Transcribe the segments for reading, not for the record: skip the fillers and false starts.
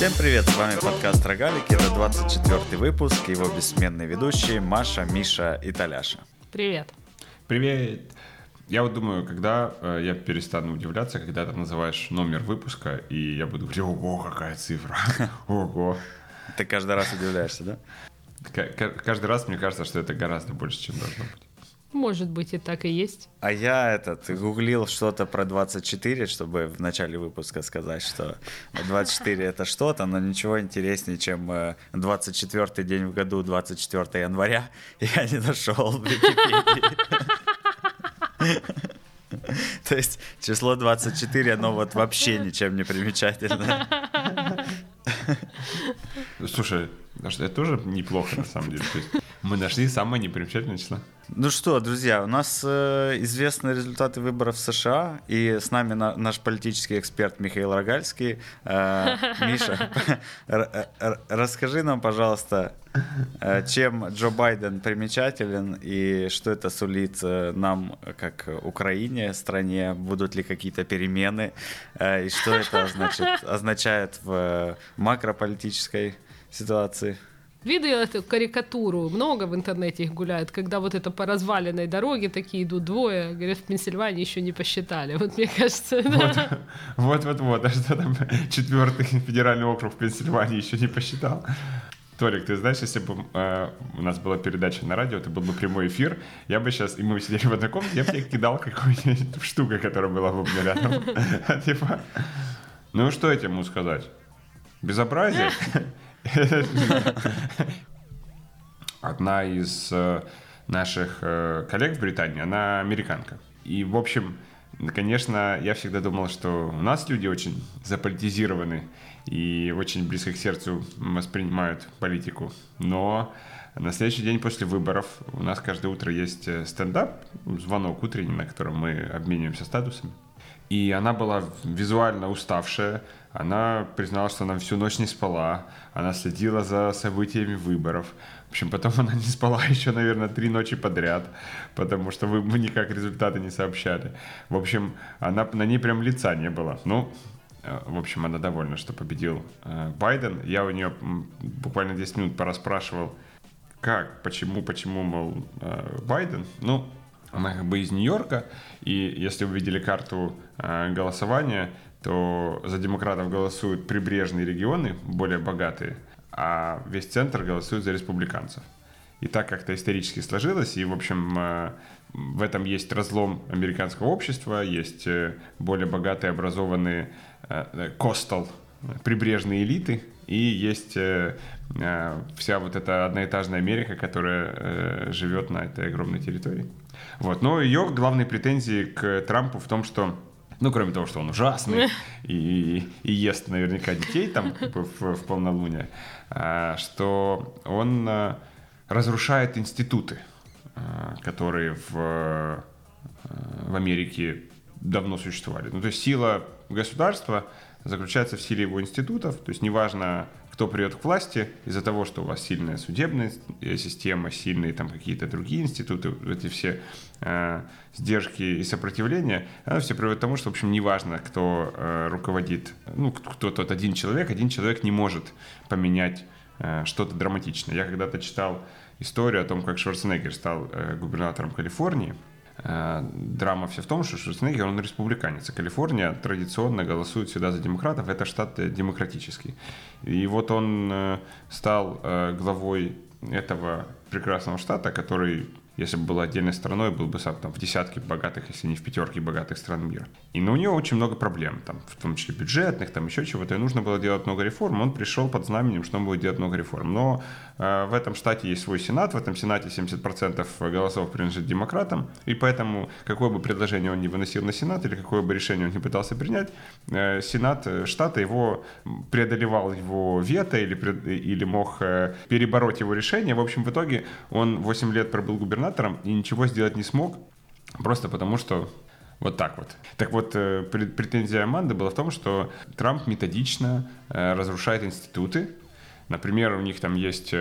Всем привет, с вами подкаст «Рогалик», это 24-й выпуск, его бессменные ведущие Маша, Миша и Толяша. Привет. Привет. Я вот думаю, когда я перестану удивляться, когда ты называешь номер выпуска, и я буду говорить: ого, какая цифра, ого. Ты каждый раз удивляешься, да? Каждый раз мне кажется, что это гораздо больше, чем должно быть. Может быть, и так и есть. А я гуглил что-то про 24, чтобы в начале выпуска сказать, что 24 это что-то, но ничего интереснее, чем 24-й день в году, 24 января, я не нашел в Википедии. То есть число 24, оно вот вообще ничем не примечательно. Слушай, это тоже неплохо на самом деле. То есть мы нашли самое непримечательное число. Ну что, друзья, у нас известны результаты выборов в США, и с нами наш политический эксперт Михаил Рогальский. Миша, расскажи нам, пожалуйста, чем Джо Байден примечателен и что это сулит нам, как Украине, стране, будут ли какие-то перемены, и что это означает в макрополитической ситуации. Видела эту карикатуру? Много в интернете их гуляет, когда вот это по разваленной дороге такие идут двое, говорят, в Пенсильвании еще не посчитали. Вот мне кажется, да. Вот, а что там 4-й федеральный округ в Пенсильвании еще не посчитал? Толик, ты знаешь, если бы у нас была передача на радио, это был бы прямой эфир, я бы сейчас, и мы сидели в одной комнате, я бы тебе кидал какую-нибудь штуку, которая была бы у меня рядом. Типа, ну что я тебе могу сказать? Безобразие? Одна из наших коллег в Британии, она американка. И, в общем, конечно, я всегда думал, что у нас люди очень заполитизированы и очень близко к сердцу воспринимают политику. Но на следующий день после выборов у нас каждое утро есть стендап, звонок утренний, на котором мы обмениваемся статусами. И она была визуально уставшая, она призналась, что она всю ночь не спала, она следила за событиями выборов. В общем, потом она не спала еще, наверное, 3 ночи подряд, потому что мы никак результаты не сообщали. В общем, она, на ней прям лица не было. Ну, в общем, она довольна, что победил Байден. Я у нее буквально 10 минут пораспрашивал, как, почему, мол, Байден. Ну, она как бы из Нью-Йорка, и если вы видели карту голосования, то за демократов голосуют прибрежные регионы, более богатые, а весь центр голосует за республиканцев. И так как-то исторически сложилось, и, в общем, в этом есть разлом американского общества, есть более богатые, образованные костал, прибрежные элиты, и есть вся вот эта одноэтажная Америка, которая живет на этой огромной территории. Вот. Но ее главные претензии к Трампу в том, что, ну, кроме того, что он ужасный и ест наверняка детей там в полнолуние, что он разрушает институты, которые в Америке давно существовали. Ну, то есть сила государства заключается в силе его институтов, то есть неважно, кто придет к власти, из-за того, что у вас сильная судебная система, сильные там какие-то другие институты, эти все сдержки и сопротивления, оно все приводит к тому, что, в общем, неважно, кто руководит, ну, кто тот один человек не может поменять что-то драматичное. Я когда-то читал историю о том, как Шварценеггер стал губернатором Калифорнии. Драма вся в том, что Шварценеггер, он республиканец, а Калифорния традиционно голосует всегда за демократов, это штат демократический. И вот он стал главой этого прекрасного штата, который, если бы был отдельной страной, был бы сам там в десятке богатых, если не в пятерке богатых стран мира. И у него очень много проблем, там, в том числе бюджетных, там еще чего-то, и нужно было делать много реформ. Он пришел под знаменем, что он будет делать много реформ. Но в этом штате есть свой сенат, в этом сенате 70% голосов принадлежит демократам, и поэтому какое бы предложение он ни выносил на сенат, или какое бы решение он ни пытался принять, сенат штата его преодолевал, его вето, или мог перебороть его решение. В общем, в итоге он 8 лет пробыл губернатором, и ничего сделать не смог, просто потому что вот так вот. Так вот, претензия Аманды была в том, что Трамп методично разрушает институты, Например, у них там есть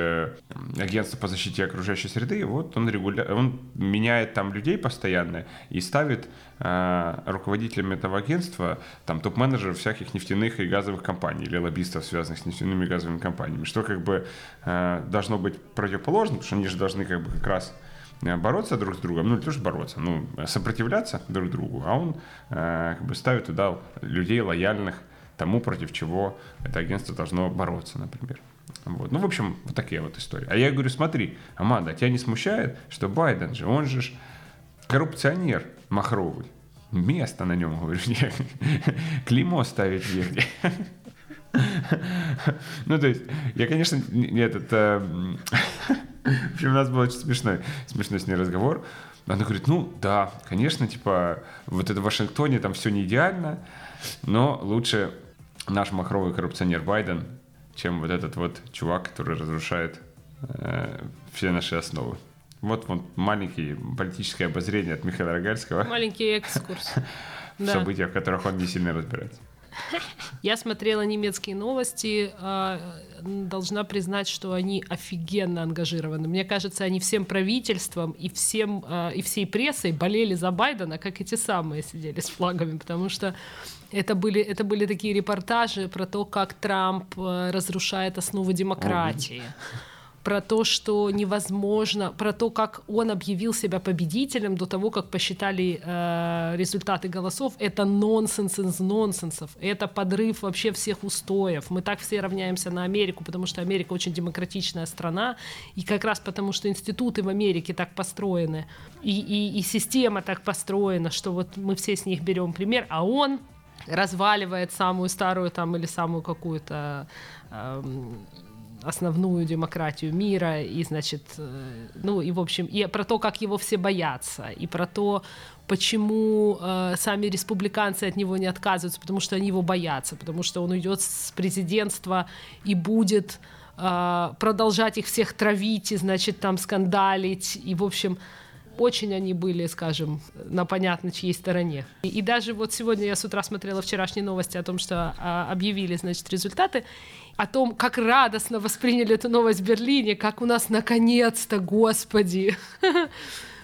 агентство по защите окружающей среды, вот он меняет там людей постоянно и ставит руководителями этого агентства там топ-менеджеров всяких нефтяных и газовых компаний или лоббистов, связанных с нефтяными и газовыми компаниями, что как бы должно быть противоположно, потому что они же должны как бы как раз бороться друг с другом, ну не то что бороться, ну сопротивляться друг другу, а он как бы ставит туда людей лояльных тому, против чего это агентство должно бороться, например. Вот. Ну, в общем, вот такие вот истории. А я говорю, смотри, Аманда, тебя не смущает, что Байден же, он же коррупционер махровый. Место на нем, говорю, негде. Клеймо ставить негде. Ну, то есть, я, конечно, нет, это... В общем, у нас был очень смешной с ней разговор. Она говорит, ну, да, конечно, типа, вот это в Вашингтоне, там все не идеально, но лучше наш махровый коррупционер Байден, чем вот этот вот чувак, который разрушает все наши основы. Вот маленькое политическое обозрение от Михаила Рогальского. Маленький экскурс. События, в которых он не сильно разбирается. Я смотрела немецкие новости, должна признать, что они офигенно ангажированы. Мне кажется, они всем правительством и всей прессой болели за Байдена, как эти самые сидели с флагами, потому что это были такие репортажи про то, как Трамп разрушает основы демократии. Про то, что невозможно, про то, как он объявил себя победителем до того, как посчитали результаты голосов. Это нонсенс из нонсенсов, это подрыв вообще всех устоев. Мы так все равняемся на Америку, потому что Америка очень демократичная страна, и как раз потому, что институты в Америке так построены, и система так построена, что вот мы все с них берем пример, а он разваливает самую старую там или самую какую-то... основную демократию мира, и, значит, ну, и, в общем, и про то, как его все боятся, и про то, почему сами республиканцы от него не отказываются, потому что они его боятся, потому что он уйдет с президентства и будет продолжать их всех травить, и, значит, там скандалить, и, в общем, очень они были, скажем, на понятно чьей стороне. И даже вот сегодня я с утра смотрела вчерашние новости о том, что объявили, значит, результаты, о том, как радостно восприняли эту новость в Берлине, как у нас наконец-то, господи.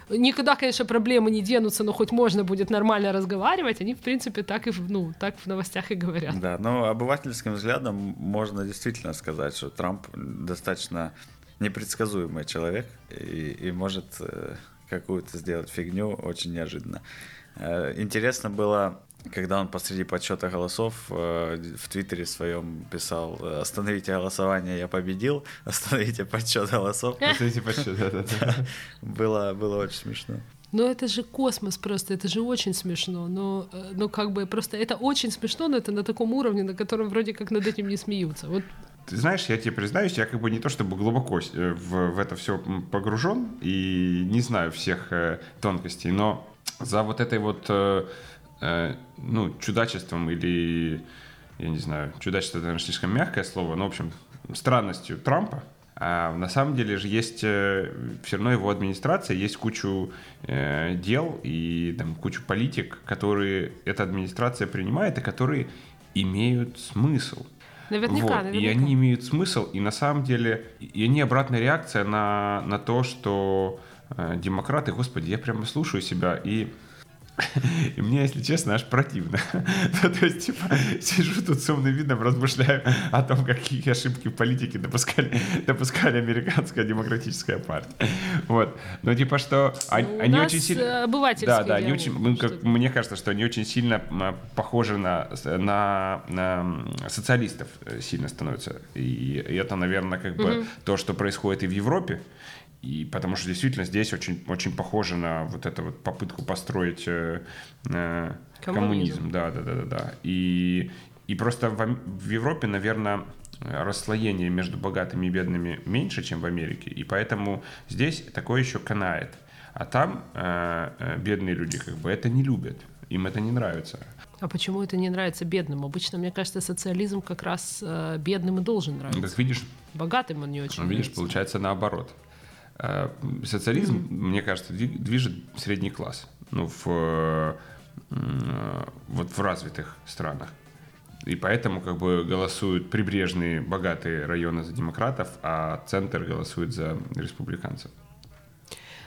Никуда, конечно, проблемы не денутся, но хоть можно будет нормально разговаривать. Они, в принципе, так в новостях и говорят. Да, но обывательским взглядом можно действительно сказать, что Трамп достаточно непредсказуемый человек и может какую-то сделать фигню очень неожиданно. Интересно было, когда он посреди подсчета голосов в Твиттере своем писал: «Остановите голосование, я победил, остановите подсчет голосов». Остановите подсчет, да. Было очень смешно. Но это же космос просто, это же очень смешно. Но как бы просто это очень смешно, но это на таком уровне, на котором вроде как над этим не смеются. Вот. Ты знаешь, я тебе признаюсь, я как бы не то чтобы глубоко в это все погружен и не знаю всех тонкостей, но за вот этой вот чудачеством или, я не знаю, чудачество, это, наверное, слишком мягкое слово, но, в общем, странностью Трампа, а на самом деле же есть все равно его администрация, есть кучу дел и там кучу политик, которые эта администрация принимает и которые имеют смысл. Наверняка. И они имеют смысл, и на самом деле, и они обратная реакция на то, что демократы, господи, я прямо слушаю себя, и мне, если честно, аж противно. То есть, типа, сижу тут с умным видом, размышляю о том, какие ошибки политики допускали американская демократическая партия. Вот. Но типа, что они очень сильно... обывательские. Да, они очень... Мне кажется, что они очень сильно похожи на социалистов сильно становятся. И это, наверное, как бы то, что происходит и в Европе. И потому что действительно здесь очень, очень похоже на вот эту вот попытку построить коммунизм. Да. И просто в Европе, наверное, расслоение между богатыми и бедными меньше, чем в Америке. И поэтому здесь такое еще канает. А там бедные люди как бы это не любят. Им это не нравится. А почему это не нравится бедным? Обычно, мне кажется, социализм как раз бедным и должен нравиться. Как видишь, богатым он не очень нравится. Видишь, получается наоборот. Социализм, мне кажется, движет средний класс, ну, вот в развитых странах. И поэтому как бы голосуют прибрежные богатые районы за демократов, а центр голосует за республиканцев.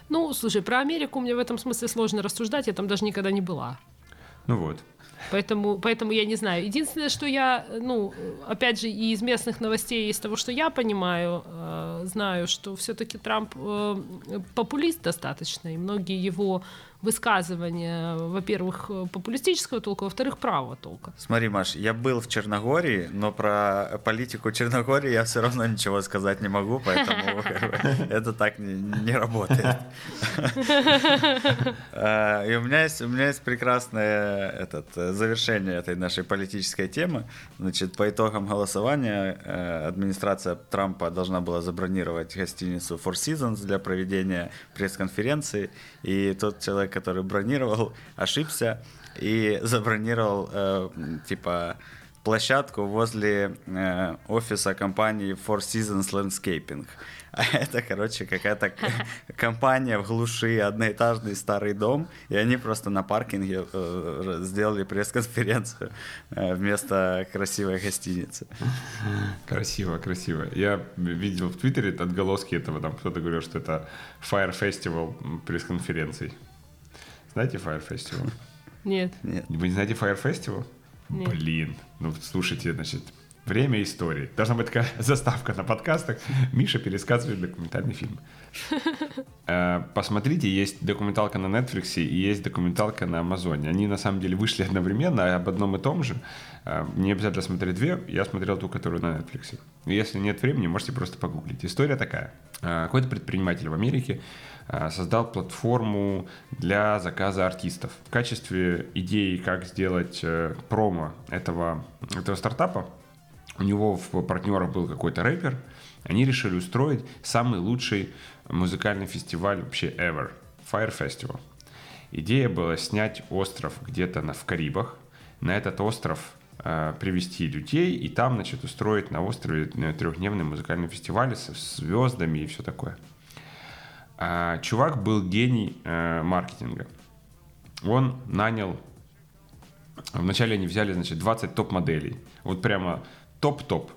Ну, слушай, про Америку мне в этом смысле сложно рассуждать, я там даже никогда не была. Ну вот. Поэтому я не знаю. Единственное, что я, ну, опять же, и из местных новостей, из того, что я понимаю, знаю, что все-таки Трамп популист достаточно, и многие его высказывания, во-первых, популистического толка, во-вторых, правого толка. Смотри, Маш, я был в Черногории, но про политику Черногории я все равно ничего сказать не могу, поэтому это так не работает. И у меня есть прекрасное завершение этой нашей политической темы. Значит, по итогам голосования администрация Трампа должна была забронировать гостиницу Four Seasons для проведения пресс-конференции, и тот человек, который бронировал, ошибся и забронировал площадку возле офиса компании Four Seasons Landscaping. А это, короче, какая-то компания в глуши, одноэтажный старый дом, и они просто на паркинге сделали пресс-конференцию вместо красивой гостиницы. Красиво, красиво. Я видел в Твиттере отголоски этого, там кто-то говорил, что это Fyre Festival пресс-конференций. Знаете Fyre Festival? Нет. Нет. Вы не знаете Fyre Festival? Нет. Блин. Ну, слушайте, значит, время истории. Должна быть такая заставка на подкастах. Миша пересказывает документальный фильм. Посмотрите, есть документалка на Netflix и есть документалка на Amazon. Они, на самом деле, вышли одновременно, об одном и том же. Не обязательно смотреть две. Я смотрел ту, которую на Netflix. Если нет времени, можете просто погуглить. История такая. Какой-то предприниматель в Америке создал платформу для заказа артистов. В качестве идеи, как сделать промо этого стартапа, у него в партнерах был какой-то рэпер. Они решили устроить самый лучший музыкальный фестиваль вообще ever – Fyre Festival. Идея была снять остров где-то в Карибах, на этот остров привести людей и там, значит, устроить на острове трехдневный музыкальный фестиваль со звездами и все такое. Чувак был гений маркетинга. Он нанял... Вначале они взяли, значит, 20 топ-моделей. Вот прямо топ-топ.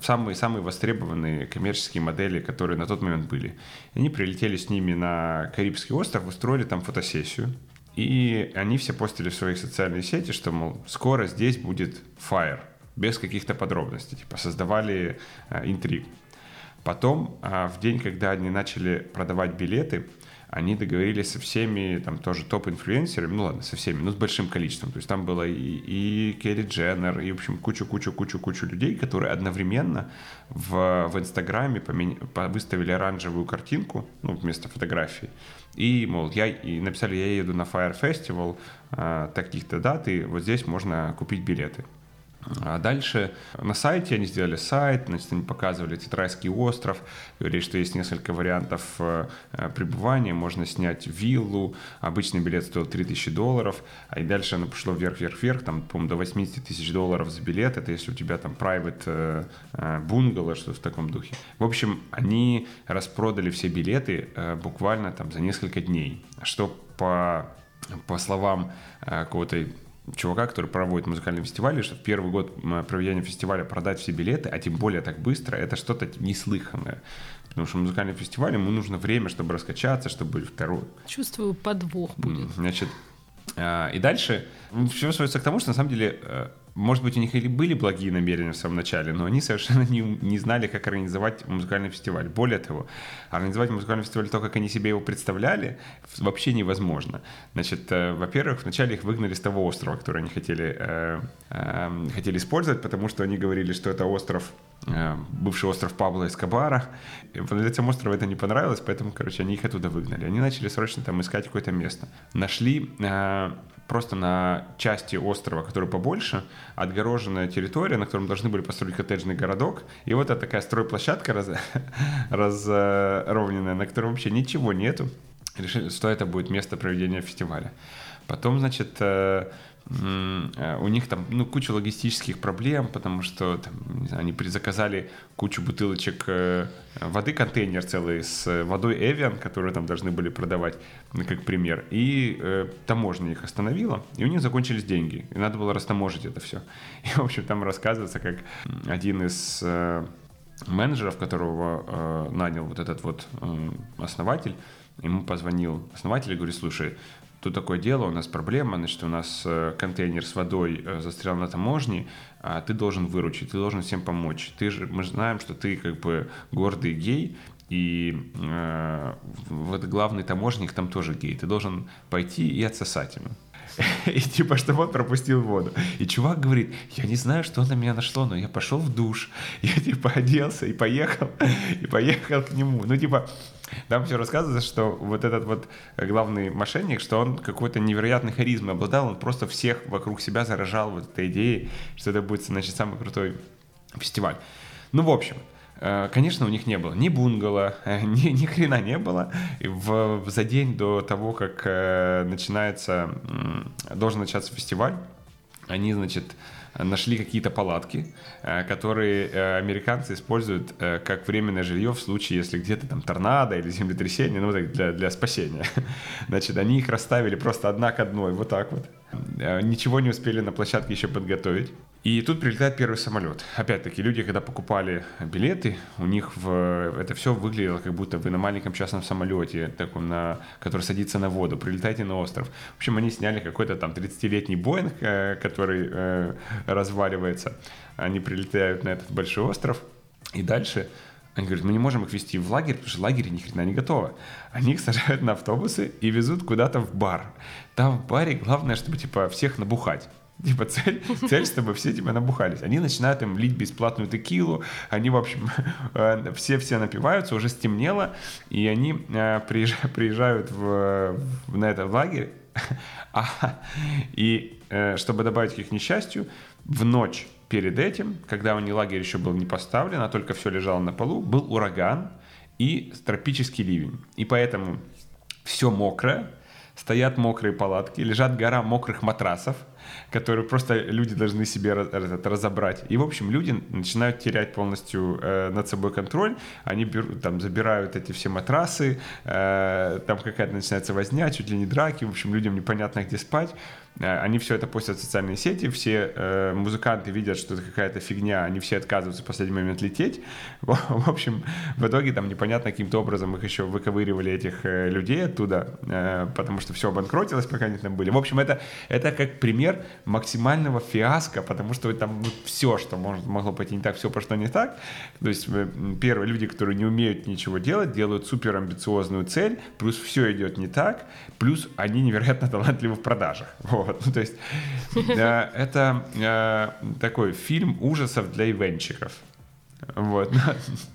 Самые-самые востребованные коммерческие модели, которые на тот момент были. Они прилетели с ними на Карибский остров, устроили там фотосессию. И они все постили в своих социальных сетях, что, мол, скоро здесь будет Fyre. Без каких-то подробностей. Типа создавали интригу. Потом, в день, когда они начали продавать билеты, они договорились со всеми, там тоже топ-инфлюенсерами, ну ладно, со всеми, но с большим количеством. То есть там было и Керри Дженнер, и, в общем, кучу людей, которые одновременно в Инстаграме выставили оранжевую картинку, ну, вместо фотографии. И, мол, и написали, я еду на Fyre Festival, таких-то дат, и вот здесь можно купить билеты. А дальше на сайте они сделали сайт, значит, они показывали Тетрадский остров, говорили, что есть несколько вариантов пребывания, можно снять виллу, обычный билет стоил $3000, а и дальше оно пошло вверх, там, по-моему, до $80,000 за билет, это если у тебя там private бунгало, что-то в таком духе. В общем, они распродали все билеты буквально там за несколько дней, что по словам какого-то чувака, который проводит музыкальные фестивали, что в первый год проведения фестиваля продать все билеты, а тем более так быстро, это что-то неслыханное. Потому что музыкальный фестиваль, ему нужно время, чтобы раскачаться, чтобы второй... Чувствую, подвох будет. Значит, и дальше все сводится к тому, что на самом деле, может быть, у них и были благие намерения в самом начале, но они совершенно не знали, как организовать музыкальный фестиваль. Более того, организовать музыкальный фестиваль то, как они себе его представляли, вообще невозможно. Значит, во-первых, вначале их выгнали с того острова, который они хотели использовать, потому что они говорили, что это остров, бывший остров Пабло Эскобара. Владельцам острова это не понравилось, поэтому, короче, они их оттуда выгнали. Они начали срочно там искать какое-то место. Нашли просто на части острова, который побольше, отгороженная территория, на котором должны были построить коттеджный городок. И вот это такая стройплощадка разровненная, на которой вообще ничего нету. Решили, что это будет место проведения фестиваля. Потом, значит, у них там, ну, куча логистических проблем, потому что там, не знаю, они заказали кучу бутылочек воды, контейнер целый с водой Evian, которую там должны были продавать, как пример. И таможня их остановила, и у них закончились деньги. И надо было растаможить это все. И, в общем, там рассказывается, как один из менеджеров, которого нанял вот этот вот основатель, ему позвонил основатель и говорит: слушай, тут такое дело, у нас проблема, значит, у нас контейнер с водой застрял на таможне, а ты должен выручить, ты должен всем помочь. Мы же знаем, что ты как бы гордый гей, и вот главный таможник там тоже гей, ты должен пойти и отсосать ему. И типа, чтобы он пропустил воду. И чувак говорит: я не знаю, что на меня нашло, но я пошел в душ, я типа оделся и поехал к нему. Ну типа, там все рассказывается, что вот этот вот главный мошенник, что он какой-то невероятной харизмой обладал, он просто всех вокруг себя заражал вот этой идеей, что это будет, значит, самый крутой фестиваль. Ну, в общем, конечно, у них не было ни бунгало, ни хрена не было. И за день до того, как должен начаться фестиваль, они, значит, нашли какие-то палатки, которые американцы используют как временное жилье в случае, если где-то там торнадо или землетрясение, ну, так, для спасения. Значит, они их расставили просто одна к одной, вот так вот. Ничего не успели на площадке еще подготовить. И тут прилетает первый самолет. Опять-таки, люди, когда покупали билеты, у них это все выглядело, как будто вы на маленьком частном самолете, таком, который садится на воду, прилетаете на остров. В общем, они сняли какой-то там 30-летний Боинг, который разваливается. Они прилетают на этот большой остров, и дальше они говорят: мы не можем их везти в лагерь, потому что лагерь ни хрена не готово. Они их сажают на автобусы и везут куда-то в бар. Там в баре главное, чтобы типа всех набухать. Типа цель, чтобы все тебя набухались. Они начинают им лить бесплатную текилу. Они, в общем, все напиваются, уже стемнело. И они приезжают на этот лагерь. И чтобы добавить к их несчастью, в ночь перед этим, когда у них лагерь еще был не поставлен, а только все лежало на полу, был ураган и тропический ливень. И поэтому все мокрое, стоят мокрые палатки, лежат гора мокрых матрасов, которые просто люди должны себе разобрать. И, в общем, люди начинают терять полностью над собой контроль. Они забирают эти все матрасы, там какая-то начинается возня, чуть ли не драки. В общем, людям непонятно, где спать. Они все это постят в социальные сети. Все музыканты видят, что это какая-то фигня. Они все отказываются в последний момент лететь. В общем, в итоге там непонятно каким-то образом их еще выковыривали, этих людей оттуда, потому что все обанкротилось, пока они там были. В общем, это как пример максимального фиаско, потому что там все, что могло пойти не так, все пошло не так. То есть первые люди, которые не умеют ничего делать, делают суперамбициозную цель, плюс все идет не так, плюс они невероятно талантливы в продажах. Вот. Ну, то есть это такой фильм ужасов для ивенчиков. Вот.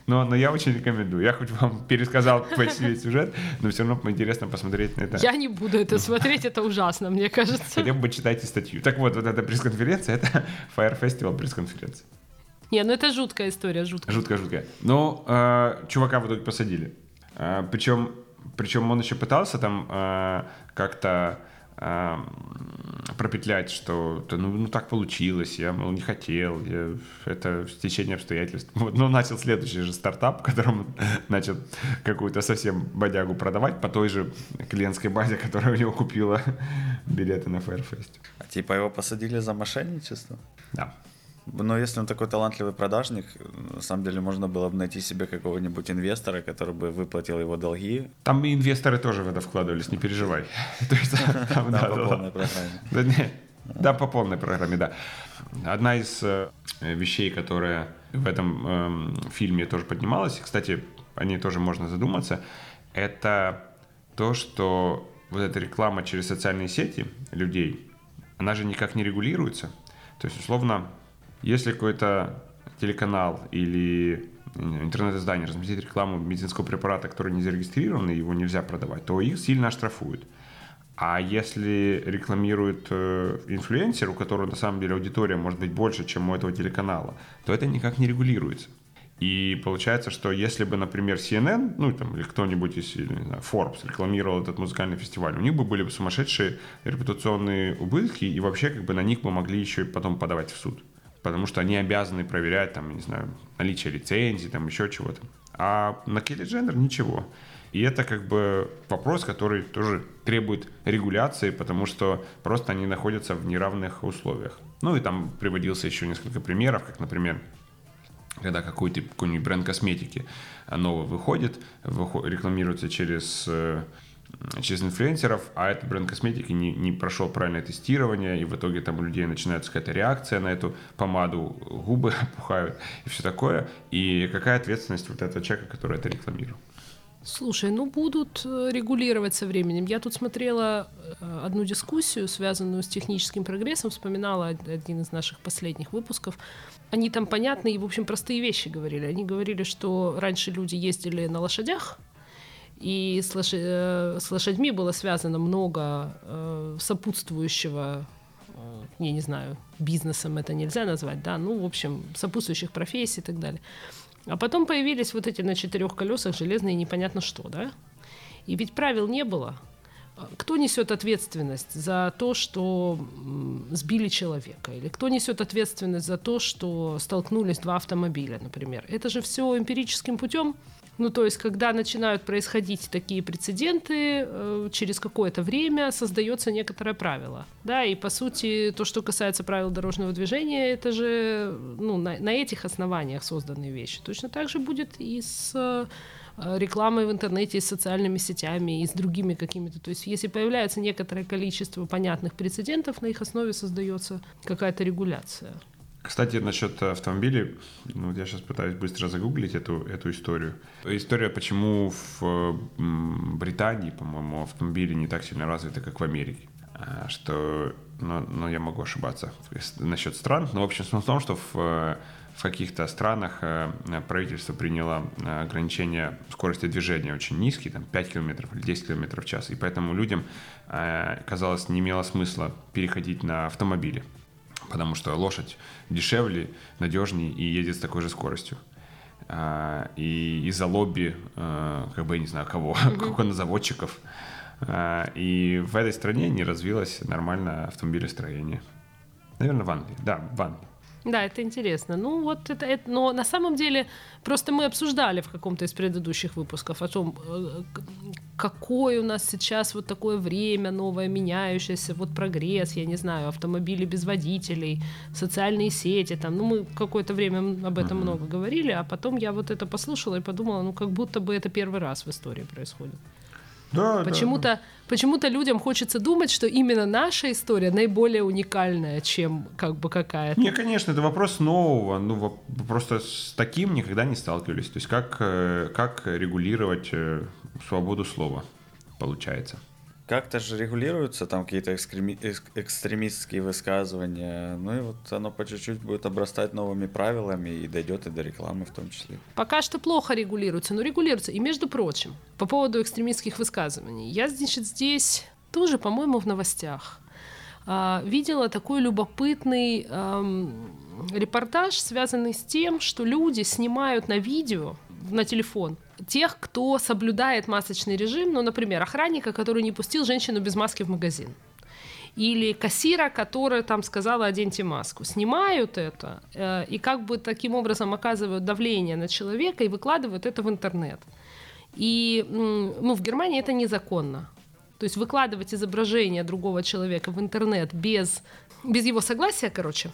Но я очень рекомендую. Я хоть вам пересказал почти весь сюжет, но все равно интересно посмотреть на это. Я не буду это смотреть, это ужасно, мне кажется. Хотя бы читайте статью. Так вот, вот эта пресс-конференция, это Fyre Festival пресс-конференция. Не, ну это жуткая история, жуткая. Жуткая. Но чувака в итоге посадили. Причем он еще пытался там как-то пропетлять, что ну так получилось, я, мол, не хотел, это стечение обстоятельств. Вот, но начал следующий же стартап, которому начал какую-то совсем бодягу продавать по той же клиентской базе, которая у него купила билеты на Fyre Fest. А типа его посадили за мошенничество? Да. Но если он такой талантливый продажник, на самом деле можно было бы найти себе какого-нибудь инвестора, который бы выплатил его долги. Там и инвесторы тоже в это вкладывались, не переживай. Да, по полной программе, да. Одна из вещей, которая в этом фильме тоже поднималась, и, кстати, о ней тоже можно задуматься, это то, что вот эта реклама через социальные сети людей, она же никак не регулируется. То есть, условно, если какой-то телеканал или интернет-издание разместит рекламу медицинского препарата, который не зарегистрирован, и его нельзя продавать, то их сильно оштрафуют. А если рекламирует инфлюенсер, у которого на самом деле аудитория может быть больше, чем у этого телеканала, то это никак не регулируется. И получается, что если бы, например, CNN, ну там, или кто-нибудь из, не знаю, Forbes рекламировал этот музыкальный фестиваль, у них бы были бы сумасшедшие репутационные убытки, и вообще как бы на них бы могли еще и потом подавать в суд. Потому что они обязаны проверять, там, не знаю, наличие лицензии, там, еще чего-то. А на Кайли Дженнер ничего. И это как бы вопрос, который тоже требует регуляции, потому что просто они находятся в неравных условиях. Ну и там приводился еще несколько примеров, как, например, когда какой-нибудь бренд косметики новый выходит, рекламируется через инфлюенсеров, а этот бренд косметики не прошел правильное тестирование, и в итоге там у людей начинается какая-то реакция на эту помаду, губы опухают и все такое. И какая ответственность вот этого человека, который это рекламировал? Слушай, ну будут регулировать со временем. Я тут смотрела одну дискуссию, связанную с техническим прогрессом, вспоминала один из наших последних выпусков. Они там понятные и, в общем, простые вещи говорили. Они говорили, что раньше люди ездили на лошадях, и с лошадьми было связано много сопутствующего, я не знаю, бизнесом это нельзя назвать, да, ну, в общем, сопутствующих профессий и так далее. А потом появились вот эти на четырех колесах железные непонятно что, да? И ведь правил не было. Кто несет ответственность за то, что сбили человека? Или кто несет ответственность за то, что столкнулись два автомобиля, например? Это же все эмпирическим путем. Ну, то есть, когда начинают происходить такие прецеденты, через какое-то время создается некоторое правило. Да, и, по сути, то, что касается правил дорожного движения, это же ну, на этих основаниях созданные вещи. Точно так же будет и с рекламой в интернете, и с социальными сетями, и с другими какими-то. То есть, если появляется некоторое количество понятных прецедентов, на их основе создается какая-то регуляция. Кстати, насчет автомобилей, ну, я сейчас пытаюсь быстро загуглить эту историю. История, почему в Британии, по-моему, автомобили не так сильно развиты, как в Америке. Что, ну, я могу ошибаться насчет стран. Но, в общем, смысл в том, что в каких-то странах правительство приняло ограничение скорости движения очень низкие, там 5 км или 10 км в час. И поэтому людям, казалось, не имело смысла переходить на автомобили. Потому что лошадь дешевле, надежнее и едет с такой же скоростью. И из-за лобби, как бы я не знаю кого, конозаводчиков. И в этой стране не развилось нормально автомобилестроение. Наверное, в Англии. Да, в Англии. Да, это интересно. Ну, вот это, но на самом деле, просто мы обсуждали в каком-то из предыдущих выпусков о том, какое у нас сейчас вот такое время новое, меняющееся, вот прогресс, я не знаю, автомобили без водителей, социальные сети, там, ну, мы какое-то время об этом много говорили, а потом я вот это послушала и подумала, ну, как будто бы это первый раз в истории происходит. Да, почему-то людям хочется думать, что именно наша история наиболее уникальная, чем как бы какая-то. Не, конечно, это вопрос нового. Ну, просто с таким никогда не сталкивались. То есть как регулировать свободу слова, получается? Как-то же регулируются там какие-то экстремистские высказывания. Ну и вот оно по чуть-чуть будет обрастать новыми правилами и дойдет и до рекламы в том числе. Пока что плохо регулируется, но регулируется. И, между прочим, по поводу экстремистских высказываний. Я, значит, здесь тоже, по-моему, в новостях видела такой любопытный репортаж, связанный с тем, что люди снимают на видео, на телефон, тех, кто соблюдает масочный режим, ну, например, охранника, который не пустил женщину без маски в магазин, или кассира, которая там сказала «оденьте маску». Снимают это и как бы таким образом оказывают давление на человека и выкладывают это в интернет. И ну, в Германии это незаконно. То есть выкладывать изображение другого человека в интернет без его согласия, короче,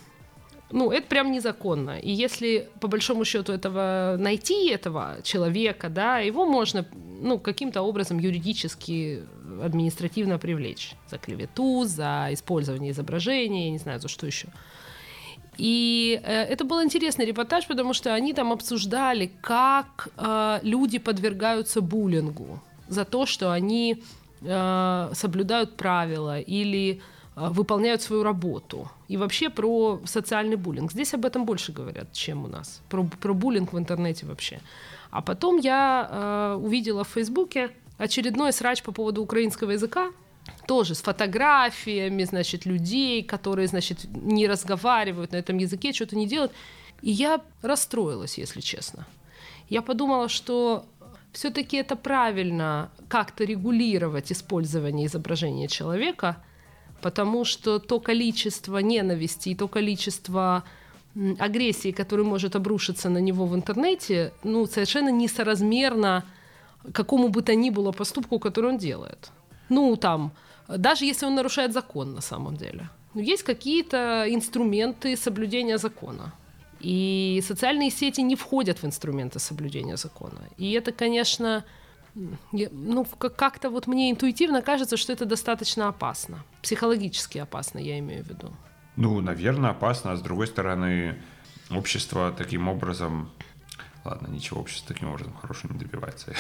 ну, это прям незаконно. И если, по большому счету, найти этого человека, да, его можно, ну, каким-то образом юридически, административно привлечь за клевету, за использование изображения, я не знаю, за что еще. И это был интересный репортаж, потому что они там обсуждали, как люди подвергаются буллингу за то, что они соблюдают правила или выполняют свою работу. И вообще про социальный буллинг. Здесь об этом больше говорят, чем у нас. Про буллинг в интернете вообще. А потом я увидела в Фейсбуке очередной срач по поводу украинского языка. Тоже с фотографиями, значит, людей, которые, значит, не разговаривают на этом языке, что-то не делают. И я расстроилась, если честно. я подумала, что все-таки это правильно как-то регулировать использование изображения человека, потому что то количество ненависти и то количество агрессии, которое может обрушиться на него в интернете, ну, совершенно несоразмерно какому бы то ни было поступку, который он делает. Ну, там, даже если он нарушает закон на самом деле. Но есть какие-то инструменты соблюдения закона. И социальные сети не входят в инструменты соблюдения закона. И это, конечно, ну, как-то вот мне интуитивно кажется, что это достаточно опасно. Психологически опасно, я имею в виду. Ну, наверное, опасно. А с другой стороны, общество таким образом... Ладно, ничего общество таким образом хорошего не добивается.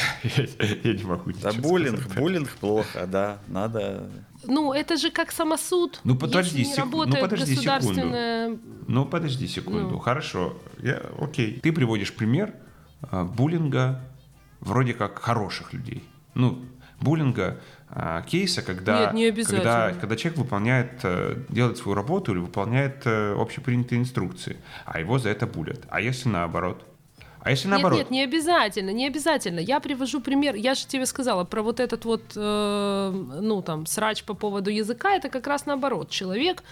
Я не могу ничего сказать. Да, буллинг плохо, да, надо... Ну, это же как самосуд. Ну, подожди секунду. Хорошо. Окей. Ты приводишь пример буллинга вроде как хороших людей. Ну, буллинга кейса, когда человек делает свою работу или выполняет общепринятые инструкции, а его за это булят. А если наоборот? А если наоборот? Нет, не обязательно. Я привожу пример, я же тебе сказала про вот этот вот, срач по поводу языка, это как раз наоборот. Человек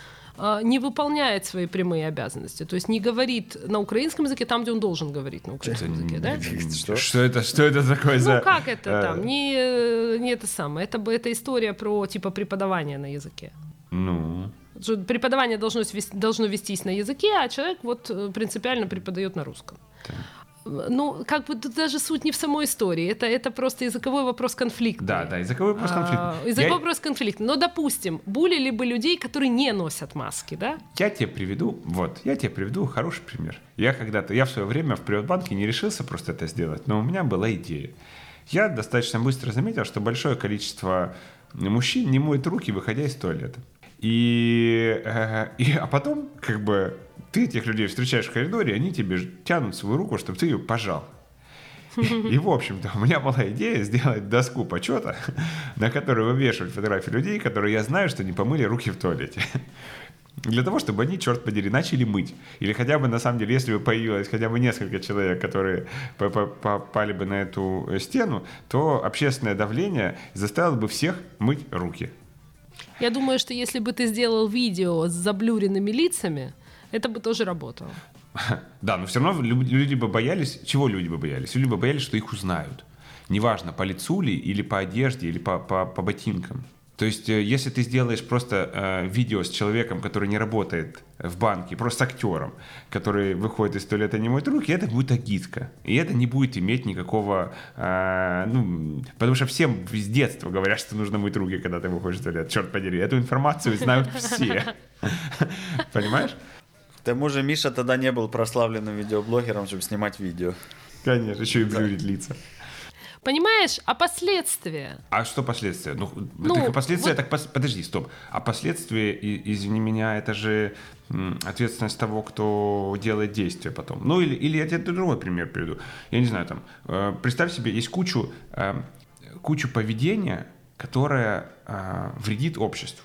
не выполняет свои прямые обязанности, то есть не говорит на украинском языке там, где он должен говорить на украинском языке, да? Что это такое за... Ну, как это там? Не это самое. Это история про, типа, преподавание на языке. Ну... Преподавание должно вестись на языке, а человек вот принципиально преподает на русском. Да. Ну, как бы тут даже суть не в самой истории. Это просто языковой вопрос конфликта. Да, языковой вопрос конфликта. Вопрос конфликта. Но, допустим, булили бы людей, которые не носят маски, да? Я тебе приведу хороший пример. Я в свое время в Приватбанке не решился просто это сделать, но у меня была идея. Я достаточно быстро заметил, что большое количество мужчин не моют руки, выходя из туалета. А потом, как бы, ты этих людей встречаешь в коридоре, они тебе тянут свою руку, чтобы ты ее пожал. И, в общем-то, у меня была идея сделать доску почета, на которую вывешивать фотографии людей, которые я знаю, что не помыли руки в туалете. Для того, чтобы они, черт подери, начали мыть. Или хотя бы, на самом деле, если бы появилось хотя бы несколько человек, которые попали бы на эту стену, то общественное давление заставило бы всех мыть руки. Я думаю, что если бы ты сделал видео с заблюренными лицами, это бы тоже работало. Да, но все равно люди бы боялись. Чего люди бы боялись? Люди бы боялись, что их узнают. Неважно, по лицу ли, или по одежде, или по ботинкам. То есть, если ты сделаешь просто видео с человеком, который не работает в банке, просто с актером, который выходит из туалета и не моет руки, это будет агитка. И это не будет иметь никакого... потому что всем с детства говорят, что нужно мыть руки, когда ты выходишь из туалета. Черт подери, эту информацию знают все. Понимаешь? К тому же Миша тогда не был прославленным видеоблогером, чтобы снимать видео. Конечно, еще и блюрить лица. Понимаешь? А последствия? А что последствия? А последствия, извини меня, это же ответственность того, кто делает действия потом. Ну, или я тебе другой пример приведу. Я не знаю, там, представь себе, есть кучу поведения, которое вредит обществу.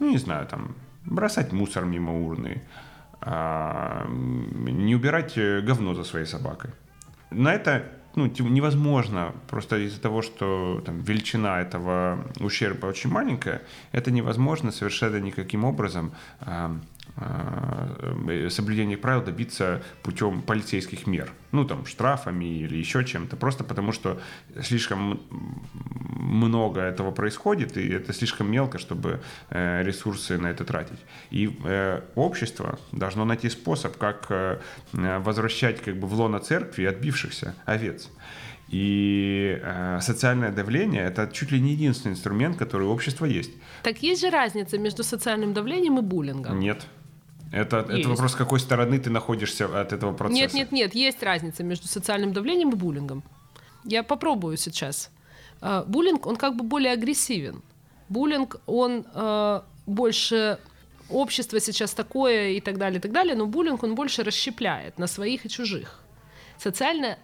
Ну, не знаю, там, бросать мусор мимо урны, не убирать говно за своей собакой. На это... Ну, невозможно, просто из-за того, что там, величина этого ущерба очень маленькая, это невозможно совершенно никаким образом соблюдение правил добиться путем полицейских мер. Ну, там, штрафами или еще чем-то. Просто потому, что слишком много этого происходит, и это слишком мелко, чтобы ресурсы на это тратить. И общество должно найти способ, как возвращать как бы в лоно церкви отбившихся овец. И социальное давление – это чуть ли не единственный инструмент, который у общества есть. Так есть же разница между социальным давлением и буллингом? Нет. Это вопрос, с какой стороны ты находишься от этого процесса. Нет, есть разница между социальным давлением и буллингом. Я попробую сейчас. Буллинг, он как бы более агрессивен. Буллинг, он больше... Общество сейчас такое и так далее, но буллинг, он больше расщепляет на своих и чужих. Социальное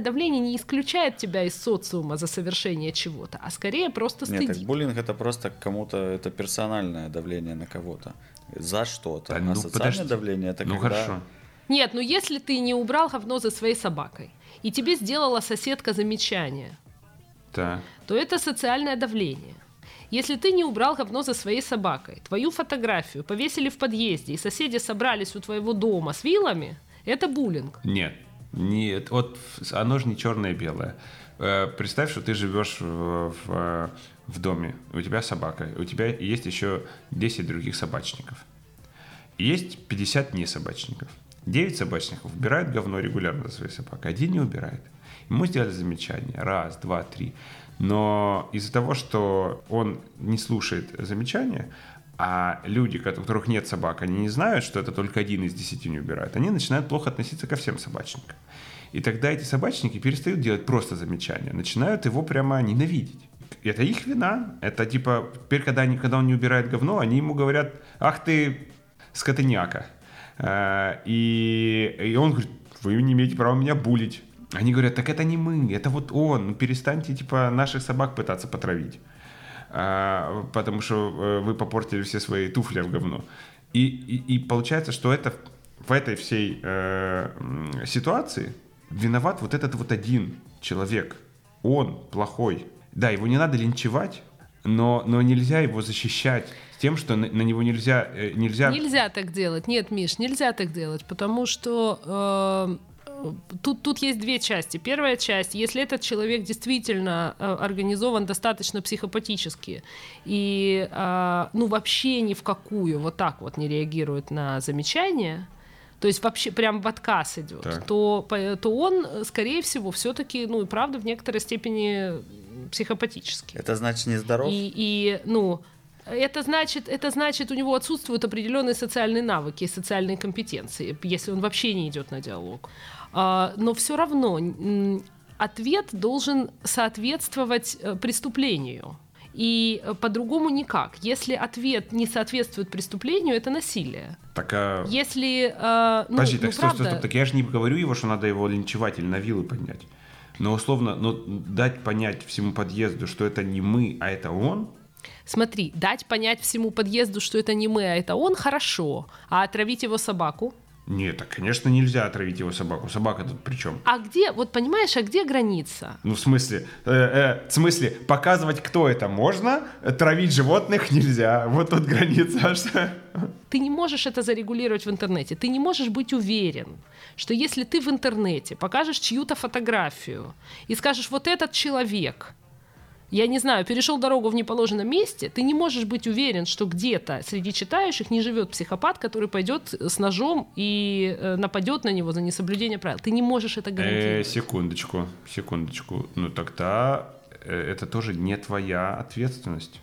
давление не исключает тебя из социума за совершение чего-то, а скорее просто стыдит. Нет, так буллинг — это просто кому-то, это персональное давление на кого-то, за что-то. А социальное давление — это когда... Хорошо. Нет, ну если ты не убрал говно за своей собакой, и тебе сделала соседка замечание, да, то это социальное давление. Если ты не убрал говно за своей собакой, твою фотографию повесили в подъезде, и соседи собрались у твоего дома с вилами, это буллинг. Нет, нет, вот оно же не черное и белое. Представь, что ты живешь в доме, у тебя собака, у тебя есть еще 10 других собачников. Есть 50 несобачников. 9 собачников убирают говно регулярно за своей собакой, один не убирает. Ему сделали замечание. Раз, два, три. Но из-за того, что он не слушает замечания, а люди, у которых нет собак, они не знают, что это только один из 10 не убирает, они начинают плохо относиться ко всем собачникам. И тогда эти собачники перестают делать просто замечания, начинают его прямо ненавидеть. Это их вина. Это типа, теперь, когда он не убирает говно, они ему говорят: «Ах ты, скотыняка». И он говорит: «Вы не имеете права меня булить». Они говорят: «Так это не мы, это вот он, перестаньте типа наших собак пытаться потравить, потому что вы попортили все свои туфли в говно». И получается, что это, в этой всей ситуации виноват вот этот вот один человек, он плохой. Да, его не надо линчевать, но нельзя его защищать тем, что на него нельзя... Нельзя так делать, нет, Миш, нельзя так делать, потому что... Тут есть две части. Первая часть, если этот человек действительно организован достаточно психопатически и ну, вообще ни в какую вот так вот не реагирует на замечания, то есть вообще прям в отказ идет, то он, скорее всего, все-таки, ну и правда, в некоторой степени психопатический. Это значит нездоров? И ну... Это значит, у него отсутствуют определенные социальные навыки и социальные компетенции, если он вообще не идет на диалог. Но все равно ответ должен соответствовать преступлению. И по-другому никак. Если ответ не соответствует преступлению, это насилие. Так, если... Подожди, так правда... стоп. Так я же не говорю его, что надо его линчевать или на вилы поднять. Но условно, дать понять всему подъезду, что это не мы, а это он... Смотри, дать понять всему подъезду, что это не мы, а это он, хорошо. А отравить его собаку? Нет, так, конечно, нельзя отравить его собаку. Собака тут при чем? А где, вот понимаешь, а где граница? Ну, в смысле, показывать, кто это, можно, травить животных нельзя. Вот тут граница. Ты не можешь это зарегулировать в интернете. Ты не можешь быть уверен, что если ты в интернете покажешь чью-то фотографию и скажешь: вот этот человек... Я не знаю, перешел дорогу в неположенном месте, ты не можешь быть уверен, что где-то среди читающих не живет психопат, который пойдет с ножом и нападет на него за несоблюдение правил. Ты не можешь это гарантировать. Секундочку. Ну тогда это тоже не твоя ответственность.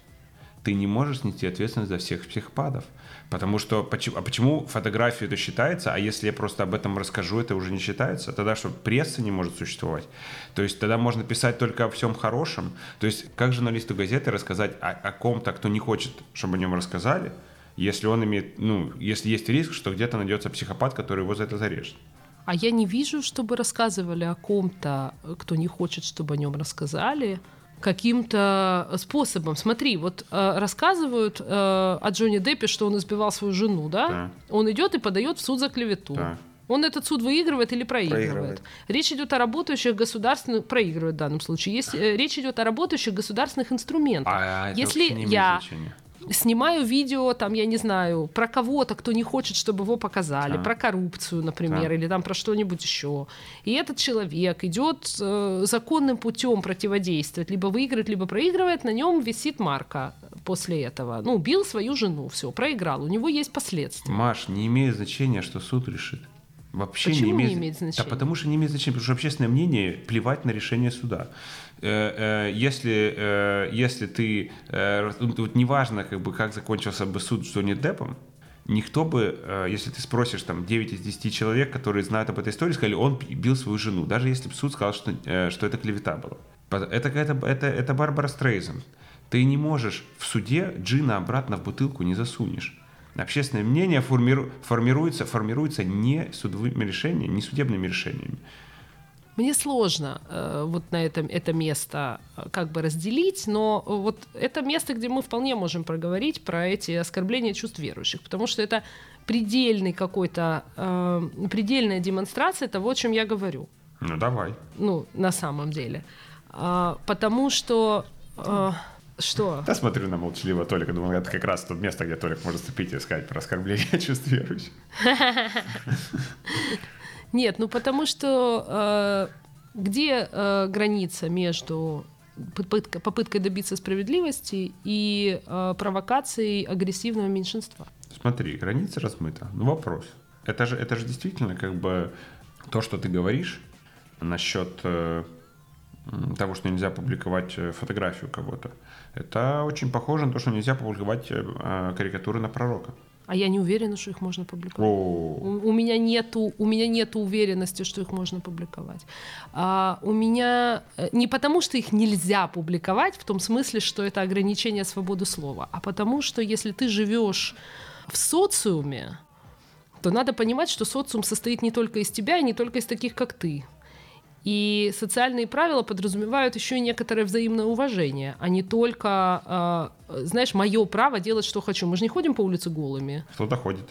Ты не можешь снести ответственность за всех психопатов. Потому что... А почему фотографию это считается, а если я просто об этом расскажу, это уже не считается? Тогда что, пресса не может существовать? То есть тогда можно писать только о всем хорошем? То есть как журналисту газеты рассказать о ком-то, кто не хочет, чтобы о нем рассказали, если он имеет... Ну, если есть риск, что где-то найдется психопат, который его за это зарежет? А я не вижу, чтобы рассказывали о ком-то, кто не хочет, чтобы о нем рассказали... каким-то способом. Смотри, вот рассказывают о Джонни Деппе, что он избивал свою жену, да? Он идет и подает в суд за клевету. Да. Он этот суд выигрывает или проигрывает? Речь идет о работающих государственных... Проигрывает в данном случае. Речь идет о работающих государственных инструментах. Если я снимаю видео, там, я не знаю, про кого-то, кто не хочет, чтобы его показали, про коррупцию, например, или там про что-нибудь еще. И этот человек идет законным путем противодействовать, либо выигрывает, либо проигрывает, на нем висит марка после этого. Ну, убил свою жену, все, проиграл, у него есть последствия. Маш, не имеет значения, что суд решит. Вообще. Почему не имеет значения? Да, потому что не имеет значения, потому что общественное мнение плевать на решение суда. Если ты... Тут неважно, как закончился бы суд с Джонни Деппом, никто бы, если ты спросишь там 9 из 10 человек, которые знают об этой истории, сказали: он бил свою жену, даже если бы суд сказал, что это клевета была. Это Барбара Стрейзен. Ты не можешь в суде джина обратно в бутылку не засунешь. Общественное мнение формируется не судебными решениями. Мне сложно вот на это место как бы разделить, но вот это место, где мы вполне можем проговорить про эти оскорбления чувств верующих, потому что это предельный какой-то, предельная демонстрация того, о чем я говорю. Ну, давай. Ну, на самом деле. Потому что... Что? Я смотрю на молчаливого Толика, думал, это как раз то место, где Толик может вступить и сказать про оскорбление чувств верующих. Нет, ну потому что где граница между попыткой добиться справедливости и провокацией агрессивного меньшинства? Смотри, граница размыта. Ну вопрос. Это же действительно как бы то, что ты говоришь насчет... того, что нельзя публиковать фотографию кого-то. Это очень похоже на то, что нельзя публиковать карикатуры на пророка. А я не уверена, что их можно публиковать. У меня нету уверенности, что их можно публиковать. У меня не потому, что их нельзя публиковать, в том смысле, что это ограничение свободы слова, а потому, что если ты живешь в социуме, то надо понимать, что социум состоит не только из тебя и не только из таких, как ты. И социальные правила подразумевают еще и некоторое взаимное уважение, а не только, знаешь, мое право делать, что хочу. Мы же не ходим по улице голыми. Кто-то ходит.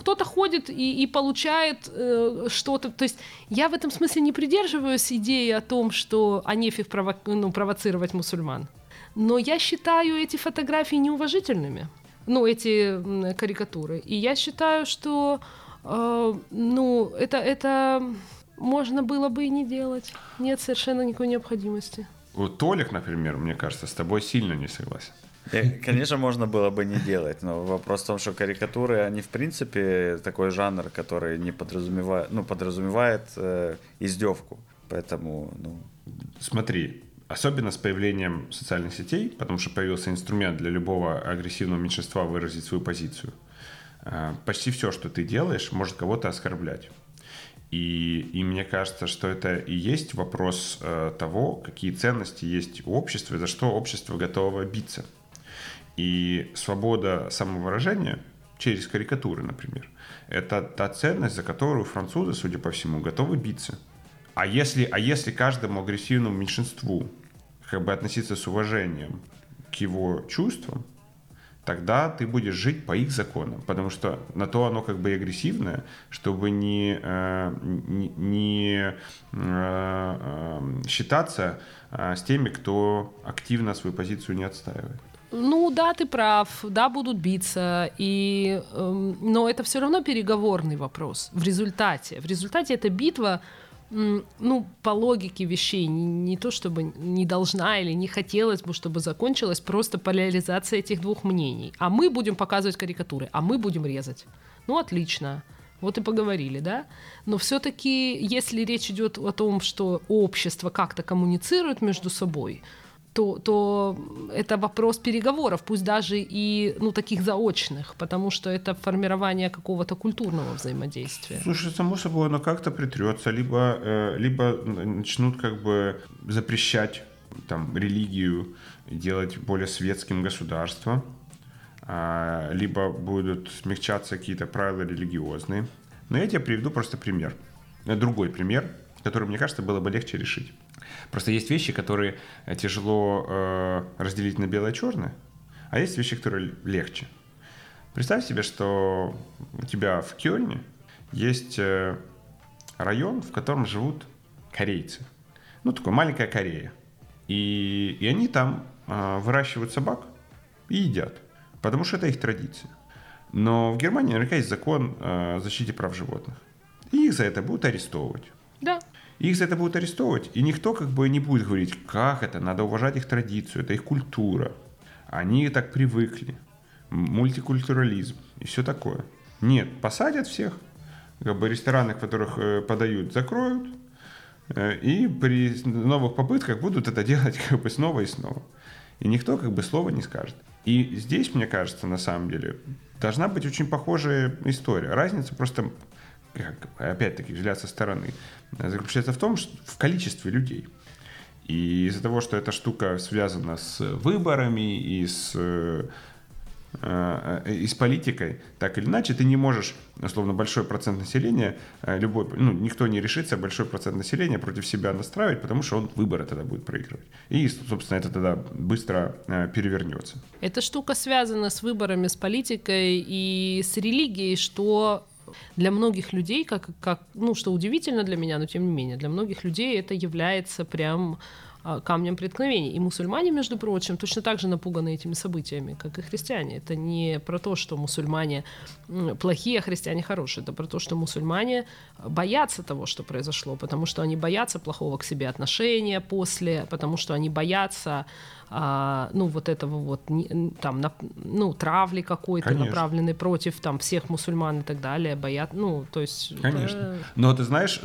Кто-то ходит и получает что-то. То есть я в этом смысле не придерживаюсь идеи о том, что анефиг провоцировать мусульман. Но я считаю эти фотографии неуважительными, эти карикатуры. И я считаю, что это можно было бы и не делать. Нет совершенно никакой необходимости. Вот Толик, например, мне кажется, с тобой сильно не согласен. Конечно, можно было бы не делать, но вопрос в том, что карикатуры, они в принципе такой жанр, который не подразумевает, подразумевает издевку. Поэтому, Смотри, особенно с появлением социальных сетей, потому что появился инструмент для любого агрессивного меньшинства выразить свою позицию. Почти все, что ты делаешь, может кого-то оскорблять. И мне кажется, что это и есть вопрос того, какие ценности есть у общества и за что общество готово биться. И свобода самовыражения через карикатуры, например, это та ценность, за которую французы, судя по всему, готовы биться. А если каждому агрессивному меньшинству как бы относиться с уважением к его чувствам, тогда ты будешь жить по их законам, потому что на то оно как бы и агрессивное, чтобы не считаться с теми, кто активно свою позицию не отстаивает. Да, ты прав, да, будут биться, но это все равно переговорный вопрос в результате эта битва... по логике вещей, не то чтобы не должна или не хотелось бы, чтобы закончилась просто поляризация этих двух мнений. А мы будем показывать карикатуры, а мы будем резать. Отлично, вот и поговорили, да? Но все-таки, если речь идет о том, что общество как-то коммуницирует между собой, то это вопрос переговоров, пусть даже и таких заочных, потому что это формирование какого-то культурного взаимодействия. Слушай, само собой, оно как-то притрется, либо начнут как бы запрещать религию, делать более светским государство, либо будут смягчаться какие-то правила религиозные. Но я тебе приведу просто пример, другой пример, который, мне кажется, было бы легче решить. Просто есть вещи, которые тяжело разделить на белое и черное, а есть вещи, которые легче. Представь себе, что у тебя в Кёльне есть район, в котором живут корейцы. Такая маленькая Корея. И они там выращивают собак и едят, потому что это их традиция. Но в Германии наверняка есть закон о защите прав животных. И их за это будут арестовывать. Да. Их за это будут арестовывать, и никто как бы не будет говорить, как это, надо уважать их традицию, это их культура, они так привыкли, мультикультурализм и все такое. Нет, посадят всех, как бы рестораны, в которых подают, закроют, и при новых попытках будут это делать как бы снова и снова. И никто как бы слова не скажет. И здесь, мне кажется, на самом деле, должна быть очень похожая история. Разница просто... опять-таки, взгляд со стороны, заключается в том, что в количестве людей. И из-за того, что эта штука связана с выборами и с и с политикой, так или иначе, ты не можешь, условно, большой процент населения, любой, ну, никто не решится большой процент населения против себя настраивать, потому что он выборы тогда будет проигрывать. И, собственно, это тогда быстро перевернется. Эта штука связана с выборами, с политикой и с религией, что для многих людей, как, ну, что удивительно для меня, но тем не менее, для многих людей это является прям камнем преткновения. И мусульмане, между прочим, точно так же напуганы этими событиями, как и христиане. Это не про то, что мусульмане плохие, а христиане хорошие. Это про то, что мусульмане боятся того, что произошло, потому что они боятся плохого к себе отношения после, потому что они боятся травли какой-то, конечно, направленной против там всех мусульман и так далее. Конечно. Это... Но ты знаешь,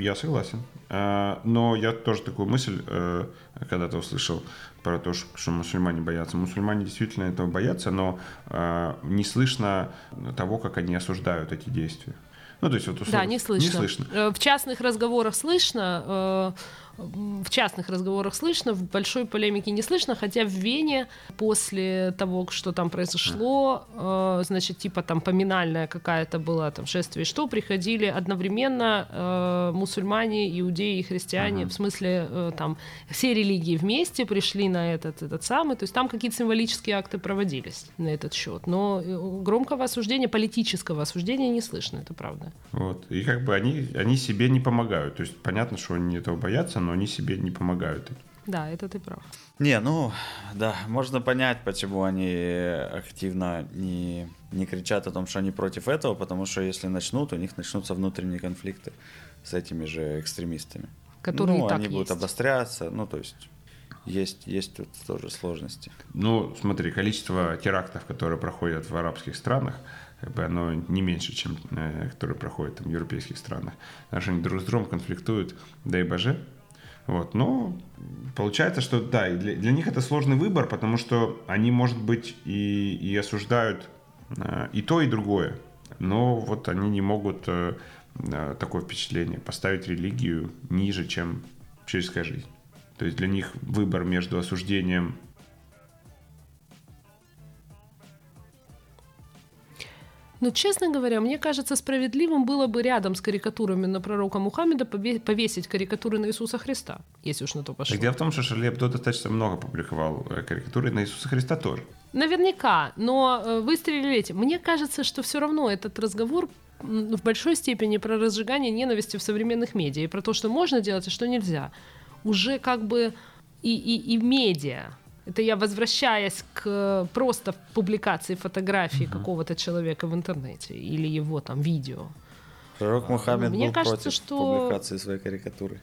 я согласен. Но я тоже такую мысль когда-то услышал про то, что мусульмане боятся. Мусульмане действительно этого боятся, но не слышно того, как они осуждают эти действия. Ну, то есть, вот, условно, да, не слышно. В частных разговорах слышно, в большой полемике не слышно, хотя в Вене после того, что там произошло, значит, типа там поминальная какая-то была, там шествие, что приходили одновременно мусульмане, иудеи и христиане, в смысле там все религии вместе пришли на этот самый, то есть там какие-то символические акты проводились на этот счет, но громкого осуждения, политического осуждения не слышно, это правда. Вот, и как бы они себе не помогают, то есть понятно, что они этого боятся, но они себе не помогают. Да, это ты прав. Можно понять, почему они активно не кричат о том, что они против этого, потому что если начнут, у них начнутся внутренние конфликты с этими же экстремистами. Которые и так они есть. Будут обостряться, то есть... Есть тут тоже сложности. Ну, смотри, количество терактов, которые проходят в арабских странах, оно не меньше, чем которые проходят там, в европейских странах. Наши они друг с другом конфликтуют, дай боже. Вот, но получается, что да, и для них это сложный выбор, потому что они, может быть, и осуждают и то, и другое. Но вот они не могут такое впечатление поставить религию ниже, чем человеческая жизнь. То есть для них выбор между осуждением... Честно говоря, мне кажется, справедливым было бы рядом с карикатурами на пророка Мухаммеда повесить карикатуры на Иисуса Христа, если уж на то пошло. Дело в том, что Шарли Эбдо достаточно много публиковал карикатуры на Иисуса Христа тоже. Наверняка, но выстрелили эти. Мне кажется, что все равно этот разговор в большой степени про разжигание ненависти в современных медиа и про то, что можно делать, а что нельзя. Уже как бы и медиа. Это я возвращаясь к просто публикации фотографии какого-то человека в интернете или его там видео. Пророк Мухаммед был против публикации своей карикатуры.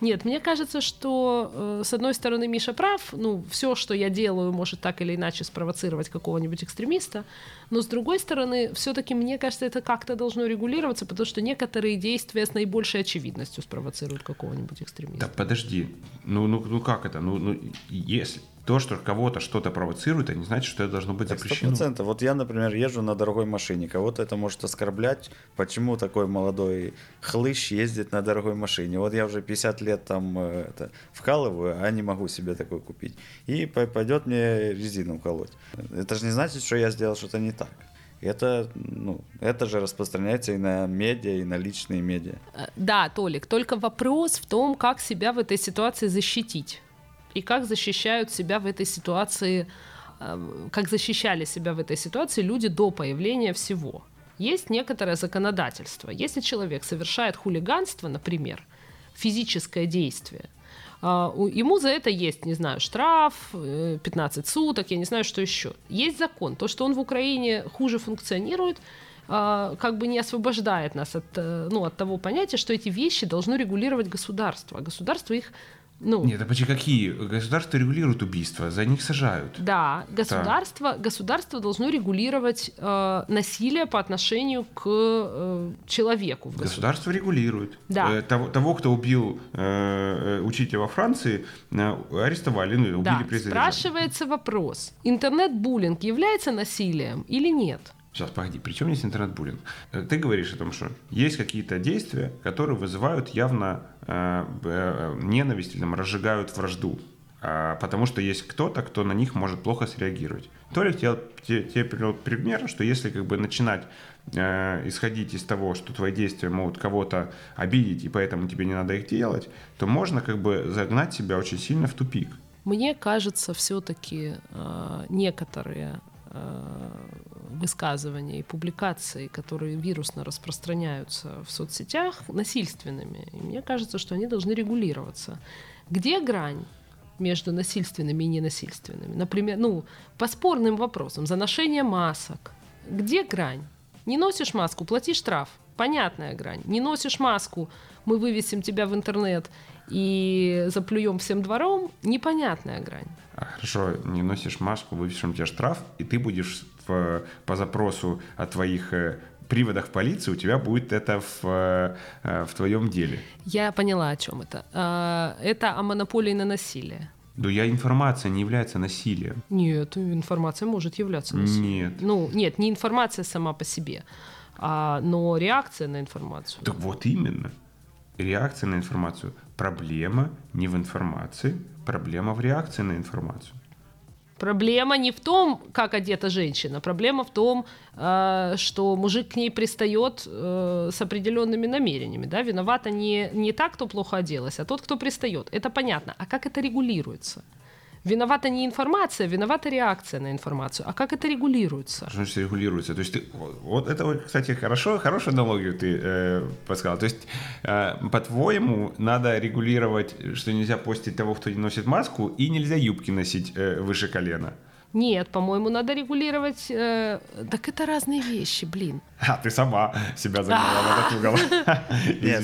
Нет, мне кажется, что, с одной стороны, Миша прав, все, что я делаю, может так или иначе спровоцировать какого-нибудь экстремиста, но, с другой стороны, все-таки, мне кажется, это как-то должно регулироваться, потому что некоторые действия с наибольшей очевидностью спровоцируют какого-нибудь экстремиста. Да, подожди, как это? Если то, что кого-то что-то провоцирует, это не значит, что это должно быть запрещено. 100%. Вот я, например, езжу на дорогой машине. Кого-то это может оскорблять. Почему такой молодой хлыщ ездит на дорогой машине? Вот я уже 50 лет там вкалываю, а не могу себе такой купить. И пойдет мне резину колоть. Это же не значит, что я сделал что-то не так. Это же распространяется и на медиа, и на личные медиа. Да, Толик, только вопрос в том, как себя в этой ситуации защитить. И как защищают себя в этой ситуации, как защищали себя в этой ситуации люди до появления всего. Есть некоторое законодательство. Если человек совершает хулиганство, например, физическое действие, ему за это есть, не знаю, штраф, 15 суток, я не знаю, что еще. Есть закон. То, что он в Украине хуже функционирует, как бы не освобождает нас от того понятия, что эти вещи должно регулировать государство. А государство их... Нет, а почти какие? Государство регулирует убийства, за них сажают. Да, государство должно регулировать насилие по отношению к человеку. Государство регулирует. Да. Того, кто убил учителя во Франции, арестовали, убили при задержании. Спрашивается вопрос, интернет-буллинг является насилием или нет? Сейчас, погоди, при чем здесь интернет-буллинг? Ты говоришь о том, что есть какие-то действия, которые вызывают явно ненависть или разжигают вражду. потому что есть кто-то, кто на них может плохо среагировать. Толик тебе привел пример, что если как бы начинать исходить из того, что твои действия могут кого-то обидеть, и поэтому тебе не надо их делать, то можно как бы загнать себя очень сильно в тупик. Мне кажется, все-таки некоторые высказывания и публикации, которые вирусно распространяются в соцсетях, насильственными. И мне кажется, что они должны регулироваться. Где грань между насильственными и ненасильственными? Например, по спорным вопросам, за ношение масок. Где грань? Не носишь маску, плати штраф. Понятная грань. Не носишь маску, мы вывесим тебя в интернет и заплюем всем двором. Непонятная грань. Хорошо, не носишь маску, вывесим тебе штраф, и ты будешь по запросу о твоих приводах в полицию, у тебя будет это в твоем деле. Я поняла, о чем это. Это о монополии на насилие. Да, информация не является насилием. Нет, информация может являться насилием. Нет. Нет, не информация сама по себе, но реакция на информацию. Так вот именно. Реакция на информацию. Проблема не в информации, проблема в реакции на информацию. Проблема не в том, как одета женщина, проблема в том, что мужик к ней пристает с определенными намерениями. Да? Виновата не та, кто плохо оделась, а тот, кто пристает. Это понятно. А как это регулируется? Виновата не информация, виновата реакция на информацию. А как это регулируется? Что значит регулируется? То есть ты, вот это, кстати, хорошую аналогию ты подсказал. То есть, по-твоему, надо регулировать, что нельзя постить того, кто не носит маску, и нельзя юбки носить выше колена? Нет, по-моему, надо регулировать... Так это разные вещи, блин. А, ты сама себя загнала на этот угол. Нет,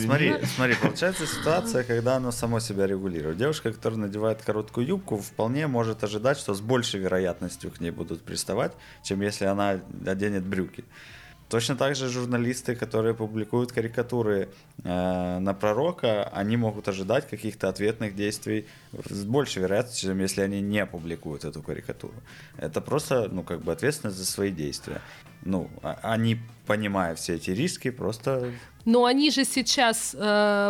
смотри, получается ситуация, когда оно само себя регулирует. Девушка, которая надевает короткую юбку, вполне может ожидать, что с большей вероятностью к ней будут приставать, чем если она оденет брюки. Точно так же журналисты, которые публикуют карикатуры на пророка, они могут ожидать каких-то ответных действий с большей вероятностью, чем если они не публикуют эту карикатуру. Это просто, ответственность за свои действия. Они, понимая все эти риски, просто... Но они же сейчас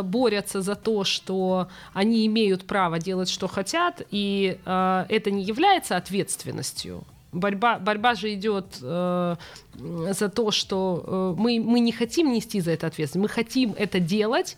борются за то, что они имеют право делать, что хотят, и это не является ответственностью. Борьба же идет за то, что мы не хотим нести за это ответственность, мы хотим это делать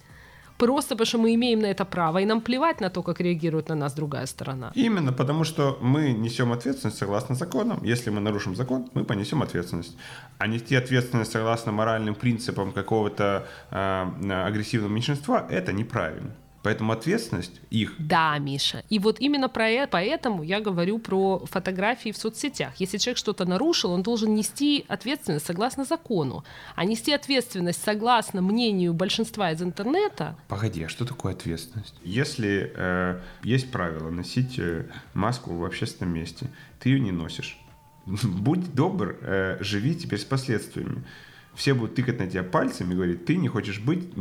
просто потому, что мы имеем на это право, и нам плевать на то, как реагирует на нас другая сторона. Именно, потому что мы несем ответственность согласно законам. Если мы нарушим закон, мы понесем ответственность. А нести ответственность согласно моральным принципам какого-то агрессивного меньшинства – это неправильно. Поэтому ответственность их. Да, Миша. И вот именно поэтому я говорю про фотографии в соцсетях. Если человек что-то нарушил, он должен нести ответственность согласно закону. А нести ответственность согласно мнению большинства из интернета... Погоди, а что такое ответственность? Если есть правило носить маску в общественном месте, ты ее не носишь. Будь добр, живи теперь с последствиями. Все будут тыкать на тебя пальцем и говорить, ты не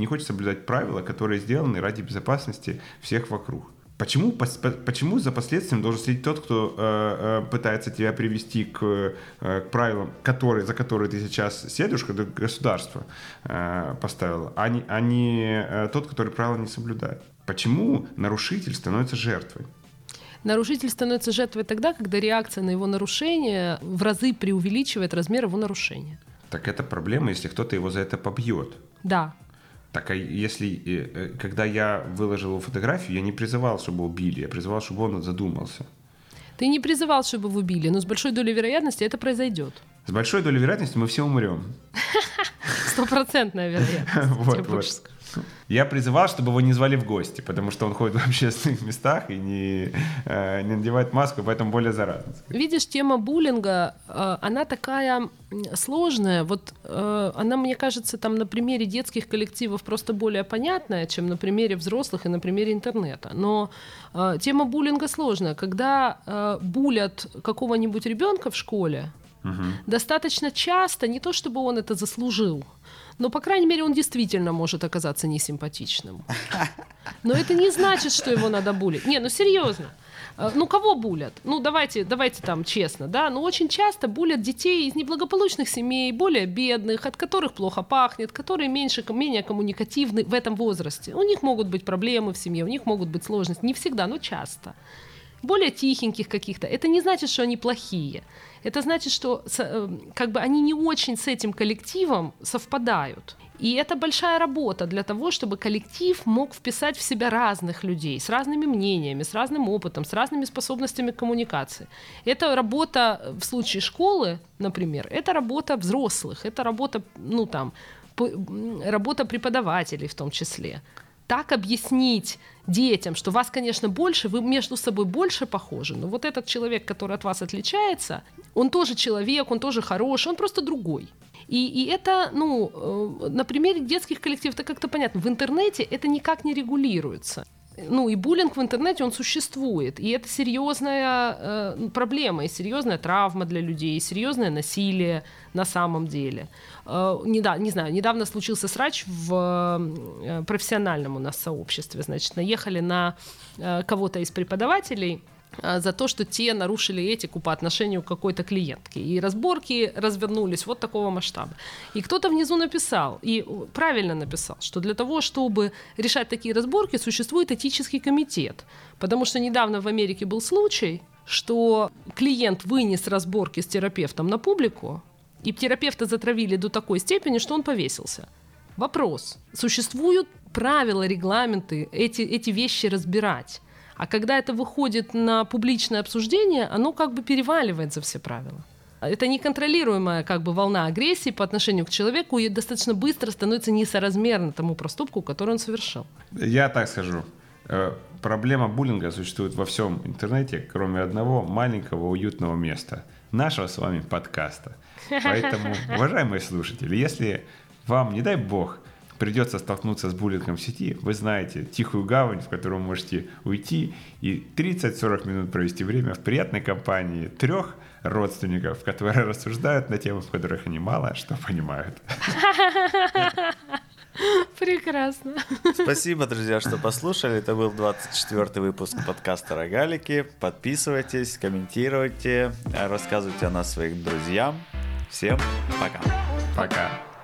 хочешь соблюдать правила, которые сделаны ради безопасности всех вокруг. Почему за последствием должен следить тот, кто пытается тебя привести к правилам, за которые ты сейчас следуешь, когда государство поставило, а не тот, который правила не соблюдает? Почему нарушитель становится жертвой? Нарушитель становится жертвой тогда, когда реакция на его нарушение в разы преувеличивает размер его нарушения. Так это проблема, если кто-то его за это побьет. Да. Так, а если, когда я выложил его фотографию, я не призывал, чтобы его убили, я призывал, чтобы он задумался. Ты не призывал, чтобы его убили, но с большой долей вероятности это произойдет. С большой долей вероятности мы все умрем. 100% вероятность. Я призывал, чтобы его не звали в гости, потому что он ходит в общественных местах и не надевает маску, поэтому более заразно. Видишь, тема буллинга, она такая сложная. Вот она, мне кажется, там на примере детских коллективов просто более понятная, чем на примере взрослых и на примере интернета. Но тема буллинга сложная. Когда булят какого-нибудь ребенка в школе, достаточно часто, не то чтобы он это заслужил, но, по крайней мере, он действительно может оказаться несимпатичным. Но это не значит, что его надо булить. Не, серьезно. Кого булят? Давайте там честно, да? Очень часто булят детей из неблагополучных семей, более бедных, от которых плохо пахнет, которые менее коммуникативны в этом возрасте. У них могут быть проблемы в семье, у них могут быть сложности. Не всегда, но часто. более тихеньких каких-то. Это не значит, что они плохие. Это значит, что как бы они не очень с этим коллективом совпадают. И это большая работа для того, чтобы коллектив мог вписать в себя разных людей с разными мнениями, с разным опытом, с разными способностями к коммуникации. Это работа в случае школы, например, это работа взрослых, это работа, ну, там, работа преподавателей в том числе. Так объяснить детям, что вас, конечно, больше, вы между собой больше похожи, но вот этот человек, который от вас отличается, он тоже человек, он тоже хороший, он просто другой. И это, ну, на примере детских коллективов, это как-то понятно. В интернете это никак не регулируется. Ну, и буллинг в интернете, он существует. И это серьезная проблема, и серьезная травма для людей, и серьезное насилие на самом деле. Недавно случился срач в профессиональном у нас сообществе. Значит, наехали на кого-то из преподавателей за то, что те нарушили этику по отношению к какой-то клиентке. И разборки развернулись вот такого масштаба. И кто-то внизу написал, и правильно написал, что для того, чтобы решать такие разборки, существует этический комитет. Потому что недавно в Америке был случай, что клиент вынес разборки с терапевтом на публику, и терапевта затравили до такой степени, что он повесился. Вопрос. Существуют правила, регламенты эти вещи разбирать? А когда это выходит на публичное обсуждение, оно как бы переваливает за все правила. Это неконтролируемая как бы волна агрессии по отношению к человеку и достаточно быстро становится несоразмерна тому проступку, который он совершил. Я так скажу. Проблема буллинга существует во всем интернете, кроме одного маленького уютного места. Нашего с вами подкаста. Поэтому, уважаемые слушатели, если вам, не дай бог, придется столкнуться с буллингом в сети, вы знаете тихую гавань, в которую вы можете уйти и 30-40 минут провести время в приятной компании трех родственников, которые рассуждают на темы, в которых они мало что понимают. Прекрасно. Спасибо, друзья, что послушали. Это был 24-й выпуск подкаста «Рогалики». Подписывайтесь, комментируйте, рассказывайте о нас своим друзьям. Всем пока. Пока.